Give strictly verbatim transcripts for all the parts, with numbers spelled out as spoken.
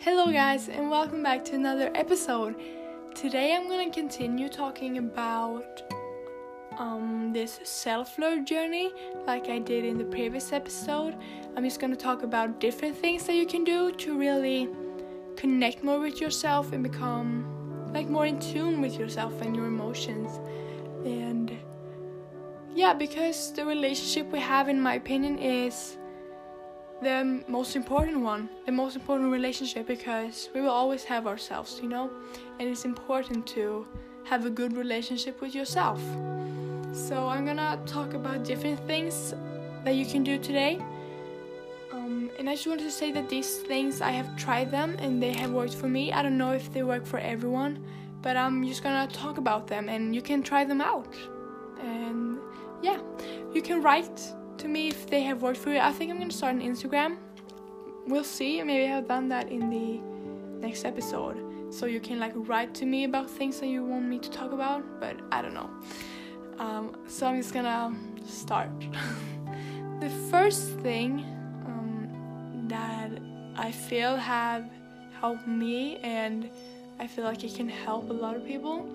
Hello guys, and welcome back to another episode. Today I'm gonna continue talking about um, this self-love journey like I did in the previous episode. I'm just gonna talk about different things that you can do to really connect more with yourself and become like more in tune with yourself and your emotions. And yeah, because the relationship we have, in my opinion, is the most important one, the most important relationship, because we will always have ourselves, you know, and it's important to have a good relationship with yourself. So I'm gonna talk about different things that you can do today, um, and I just wanted to say that these things, I have tried them and they have worked for me. I don't know if they work for everyone, but I'm just gonna talk about them and you can try them out. And yeah, you can write to me if they have worked for you. I think I'm gonna start an Instagram. We'll see, maybe I'll done that in the next episode, so you can like write to me about things that you want me to talk about, but I don't know. Um, so I'm just gonna start. The first thing um, that I feel have helped me, and I feel like it can help a lot of people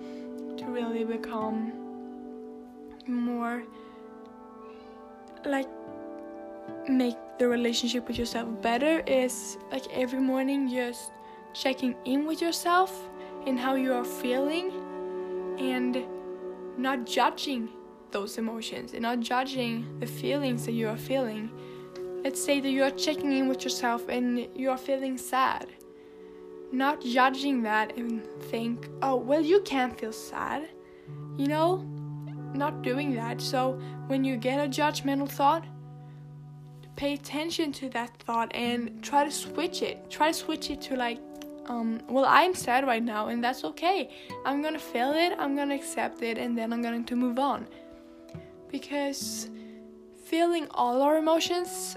to really become more, like, make the relationship with yourself better, is like every morning just checking in with yourself and how you are feeling, and not judging those emotions and not judging the feelings that you are feeling. Let's say that you are checking in with yourself and you are feeling sad, not judging that and think, oh well, you can't feel sad, you know, not doing that. So when you get a judgmental thought, pay attention to that thought and try to switch it try to switch it to like, um well, I'm sad right now and that's okay. I'm gonna feel it, I'm gonna accept it, and then I'm going to move on. Because feeling all our emotions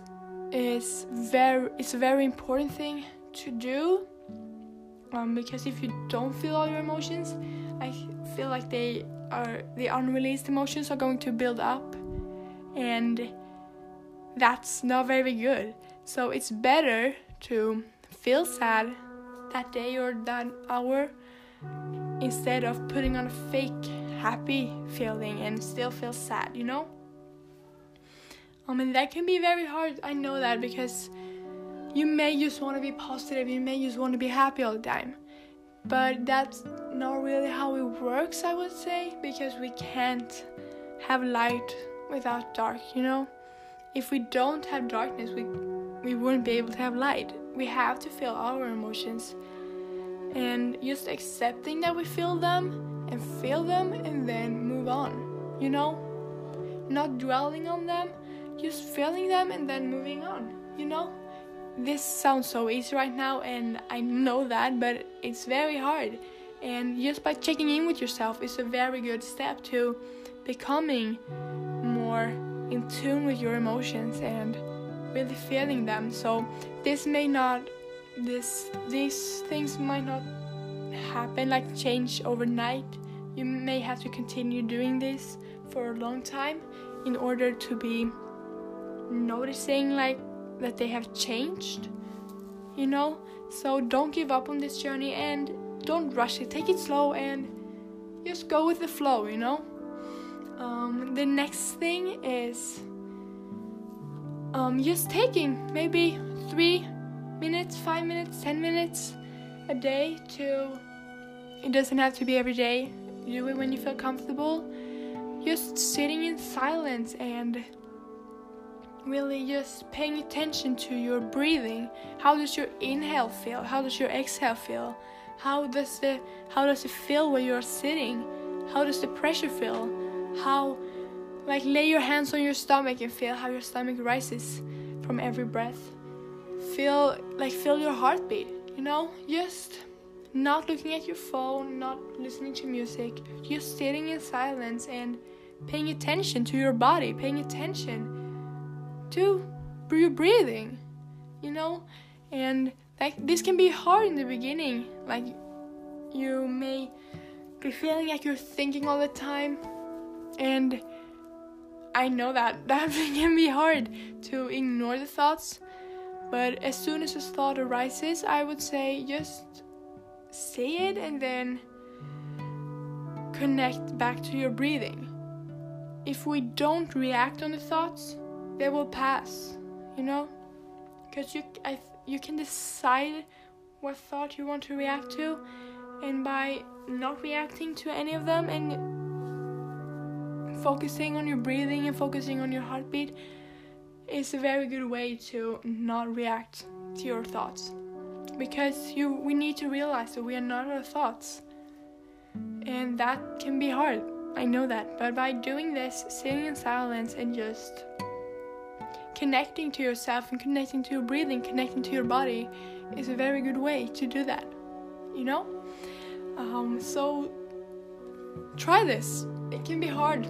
is very it's a very important thing to do, um because if you don't feel all your emotions, I feel like they are the unreleased emotions are going to build up, and that's not very good. So it's better to feel sad that day or that hour instead of putting on a fake happy feeling and still feel sad, you know. Um, and that can be very hard, I know that, because you may just want to be positive, you may just want to be happy all the time, but that's not really how it works, I would say, because we can't have light without dark, you know. If we don't have darkness, we we wouldn't be able to have light. We have to feel our emotions, and just accepting that we feel them and feel them and then move on, you know, not dwelling on them, just feeling them and then moving on, you know. This sounds so easy right now, and I know that, but it's very hard. And just by checking in with yourself is a very good step to becoming more in tune with your emotions and really feeling them. So this may not, this these things might not happen, like change overnight. You may have to continue doing this for a long time in order to be noticing like that they have changed, you know. So don't give up on this journey and don't rush it. Take it slow and just go with the flow, you know. Um, the next thing is um, just taking maybe three minutes, five minutes, ten minutes a day to, it doesn't have to be every day, do it when you feel comfortable, just sitting in silence and really just paying attention to your breathing. How does your inhale feel? How does your exhale feel? How does the how does it feel when you're sitting? How does the pressure feel? How, like, lay your hands on your stomach and feel how your stomach rises from every breath. Feel like feel your heartbeat, you know? Just not looking at your phone, not listening to music, just sitting in silence and paying attention to your body, paying attention to your breathing, you know. And like, this can be hard in the beginning, like you may be feeling like you're thinking all the time, and I know that that can be hard to ignore the thoughts, But as soon as this thought arises, I would say just say it and then connect back to your breathing. If we don't react on the thoughts, they will pass, you know? Because you, I, you can decide what thought you want to react to, and by not reacting to any of them and focusing on your breathing and focusing on your heartbeat is a very good way to not react to your thoughts. Because you, we need to realize that we are not our thoughts. And that can be hard, I know that. But by doing this, sitting in silence and just connecting to yourself and connecting to your breathing, connecting to your body is a very good way to do that, you know? Um, so try this. It can be hard.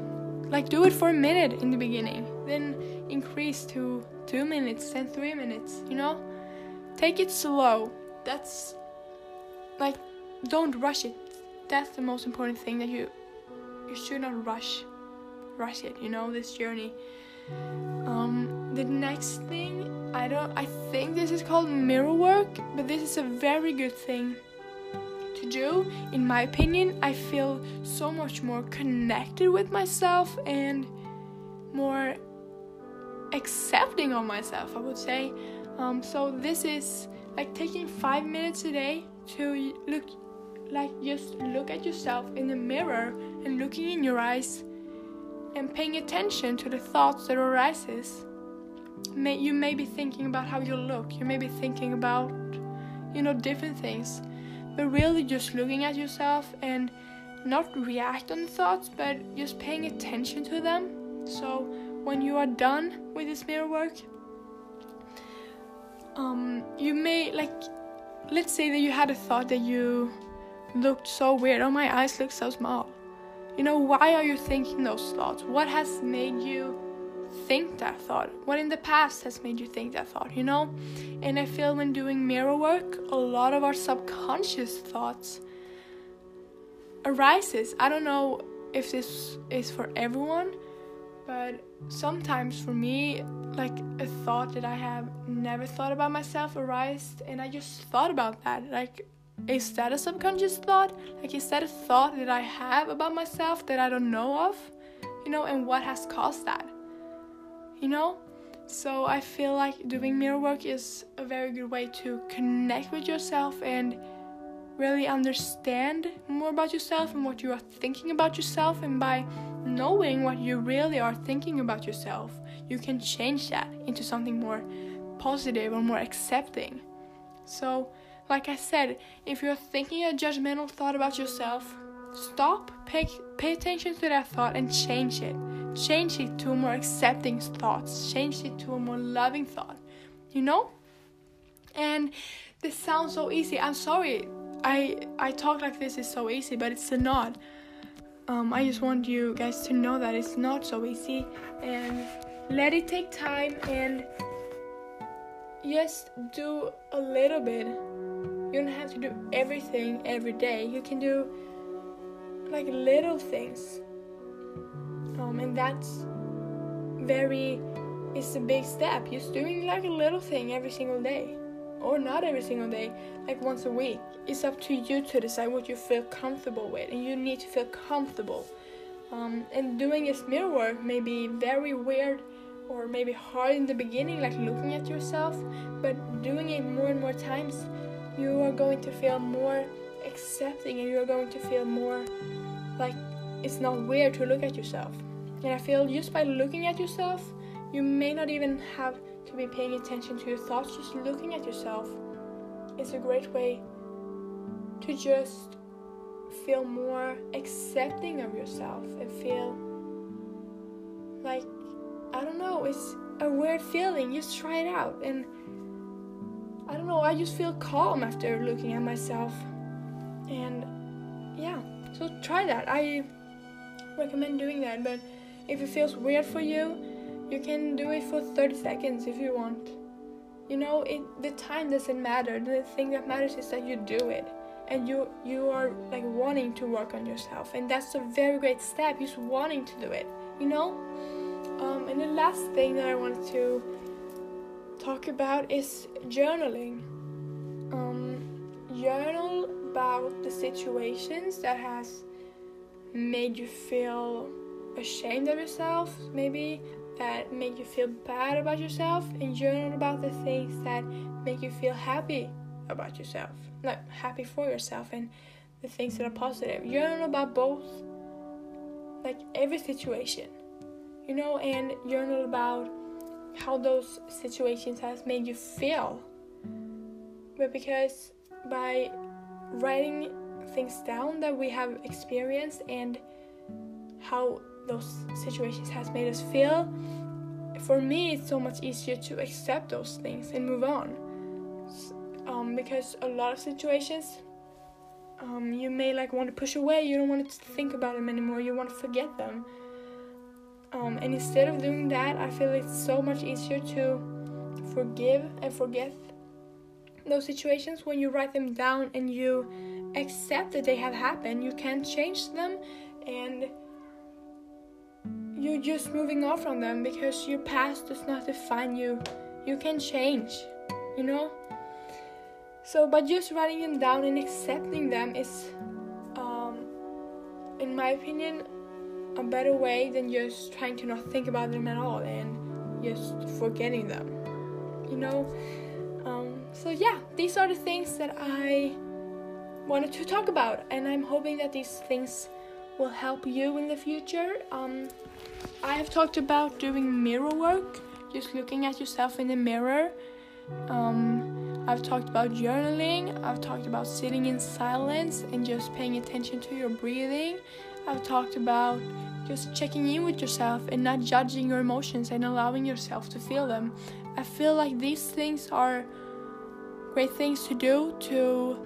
Like, do it for a minute in the beginning. Then increase to two minutes, then three minutes, you know? Take it slow. That's, like, don't rush it. That's the most important thing, that you you should not rush rush it, you know, this journey. Um, the next thing, I don't I think this is called mirror work, but this is a very good thing to do. In my opinion, I feel so much more connected with myself and more accepting of myself, I would say. Um, so this is like taking five minutes a day to look like just look at yourself in the mirror and looking in your eyes and paying attention to the thoughts that arises. May, you may be thinking about how you look, you may be thinking about, you know, different things, but really just looking at yourself and not react on the thoughts, but just paying attention to them. So when you are done with this mirror work, um, you may, like, let's say that you had a thought that you looked so weird. Oh, my eyes look so small. You know, why are you thinking those thoughts? What has made you think that thought? What in the past has made you think that thought, you know? And I feel when doing mirror work, a lot of our subconscious thoughts arises. I don't know if this is for everyone, but sometimes for me, like, a thought that I have never thought about myself arises, and I just thought about that, like, is that a subconscious thought? Like, is that a thought that I have about myself that I don't know of? You know, and what has caused that? You know? So I feel like doing mirror work is a very good way to connect with yourself and really understand more about yourself and what you are thinking about yourself. And by knowing what you really are thinking about yourself, you can change that into something more positive or more accepting. So, like I said, if you're thinking a judgmental thought about yourself, stop, pay, pay attention to that thought and change it. Change it to a more accepting thought. Change it to a more loving thought, you know? And this sounds so easy. I'm sorry I I talk like this is so easy, but it's not. Um, I just want you guys to know that it's not so easy. And let it take time and just do a little bit. You don't have to do everything every day. You can do, like, little things. Um, and that's very, it's a big step. Just doing, like, a little thing every single day. Or not every single day, like once a week. It's up to you to decide what you feel comfortable with. And you need to feel comfortable. Um, and doing this mirror work may be very weird or maybe hard in the beginning, like looking at yourself. But doing it more and more times, you are going to feel more accepting and you're going to feel more like it's not weird to look at yourself. And I feel just by looking at yourself, you may not even have to be paying attention to your thoughts. Just looking at yourself is a great way to just feel more accepting of yourself and feel like, I don't know, it's a weird feeling. Just try it out. And I don't know, I just feel calm after looking at myself. And yeah, so try that. I recommend doing that, but if it feels weird for you, you can do it for thirty seconds if you want. You know, it, the time doesn't matter. The thing that matters is that you do it. And you, you are, like, wanting to work on yourself. And that's a very great step, just wanting to do it, you know? Um, and the last thing that I wanted to talk about is journaling. Um, journal about the situations that has made you feel ashamed of yourself, maybe, that make you feel bad about yourself, and journal about the things that make you feel happy about yourself, not happy for yourself, and the things that are positive. Journal about both, like every situation, you know, and journal about how those situations has made you feel. But because by writing things down that we have experienced and how those situations has made us feel, for me it's so much easier to accept those things and move on. Um, because a lot of situations, um, you may like want to push away, you don't want to think about them anymore, you want to forget them. Um, and instead of doing that, I feel it's so much easier to forgive and forget those situations when you write them down and you accept that they have happened. You can't change them, and you're just moving on from them because your past does not define you. You can change, you know? So by just writing them down and accepting them is, um, in my opinion, a better way than just trying to not think about them at all and just forgetting them, you know? Um, so yeah, these are the things that I wanted to talk about, and I'm hoping that these things will help you in the future. Um, I have talked about doing mirror work, just looking at yourself in the mirror. Um, I've talked about journaling. I've talked about sitting in silence and just paying attention to your breathing. I've talked about just checking in with yourself and not judging your emotions and allowing yourself to feel them. I feel like these things are great things to do to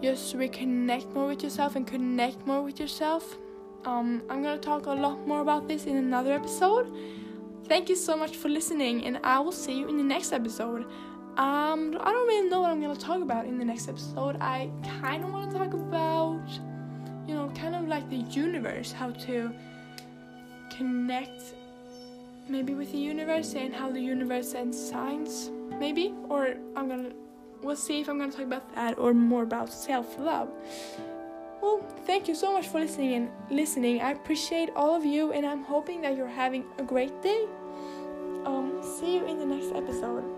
just reconnect more with yourself and connect more with yourself. Um, I'm going to talk a lot more about this in another episode. Thank you so much for listening, and I will see you in the next episode. Um, I don't really know what I'm going to talk about in the next episode. I kind of want to talk about, you know, kind of like the universe, how to connect maybe with the universe and how the universe and science, maybe, or I'm going to We'll see if I'm going to talk about that or more about self-love. Well, thank you so much for listening and listening. I appreciate all of you, and I'm hoping that you're having a great day. Um, see you in the next episode.